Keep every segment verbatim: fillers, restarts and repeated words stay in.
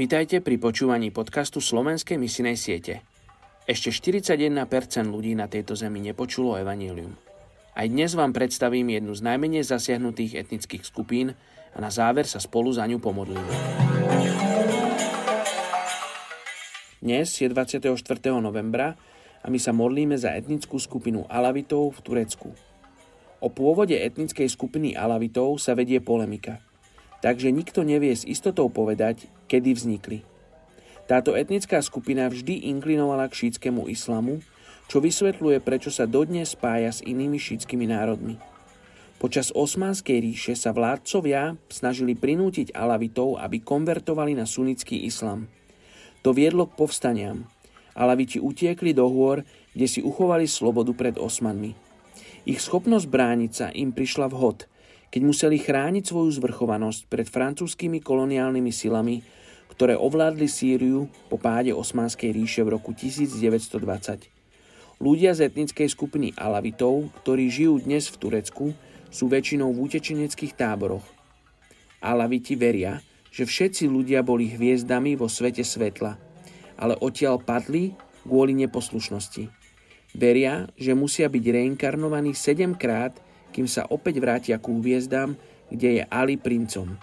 Vítajte pri počúvaní podcastu Slovenskej misijnej siete. Ešte štyridsaťjeden percent ľudí na tejto zemi nepočulo evanjelium. Aj dnes vám predstavím jednu z najmenej zasiahnutých etnických skupín a na záver sa spolu za ňu pomodlíme. Dnes je dvadsiateho štvrtého novembra a my sa modlíme za etnickú skupinu Alavitov v Turecku. O pôvode etnickej skupiny Alavitov sa vedie polemika. Takže nikto nevie s istotou povedať, kedy vznikli. Táto etnická skupina vždy inklinovala k šítskému islamu, čo vysvetľuje, prečo sa dodnes spája s inými šítskými národmi. Počas Osmanskej ríše sa vládcovia snažili prinútiť Alavitov, aby konvertovali na sunnický islam. To viedlo k povstaniam. Alaviti utiekli do hôr, kde si uchovali slobodu pred Osmanmi. Ich schopnosť brániť sa im prišla vhod, keď museli chrániť svoju zvrchovanosť pred francúzskými koloniálnymi silami, ktoré ovládli Sýriu po páde Osmanskej ríše v roku tisíc deväťsto dvadsať. Ľudia z etnickej skupiny Alavitov, ktorí žijú dnes v Turecku, sú väčšinou v utečeneckých táboroch. Alaviti veria, že všetci ľudia boli hviezdami vo svete svetla, ale odtiaľ padli kvôli neposlušnosti. Veria, že musia byť reinkarnovaní sedemkrát, kým sa opäť vrátia ku hviezdám, kde je Ali princom.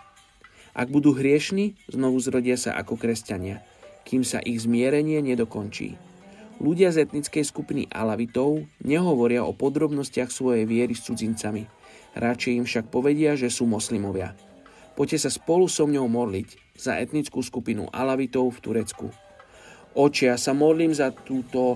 Ak budú hriešni, znovu zrodia sa ako kresťania, kým sa ich zmierenie nedokončí. Ľudia z etnickej skupiny Alavitov nehovoria o podrobnostiach svojej viery s cudzincami. Radšej im však povedia, že sú moslimovia. Poďte sa spolu so mňou modliť za etnickú skupinu Alavitov v Turecku. Oče, ja sa modlím za túto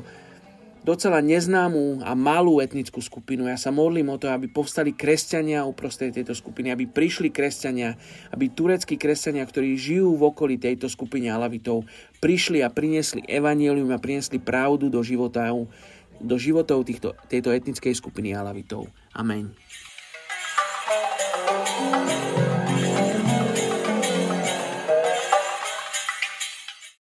docela neznámú a malú etnickú skupinu. Ja sa modlím o to, aby povstali kresťania uprostred tejto skupiny, aby prišli kresťania, aby tureckí kresťania, ktorí žijú v okolí tejto skupiny Alavitov, prišli a priniesli evanjelium a priniesli pravdu do životov, do životov týchto, tejto etnickej skupiny Alavitov. Amen.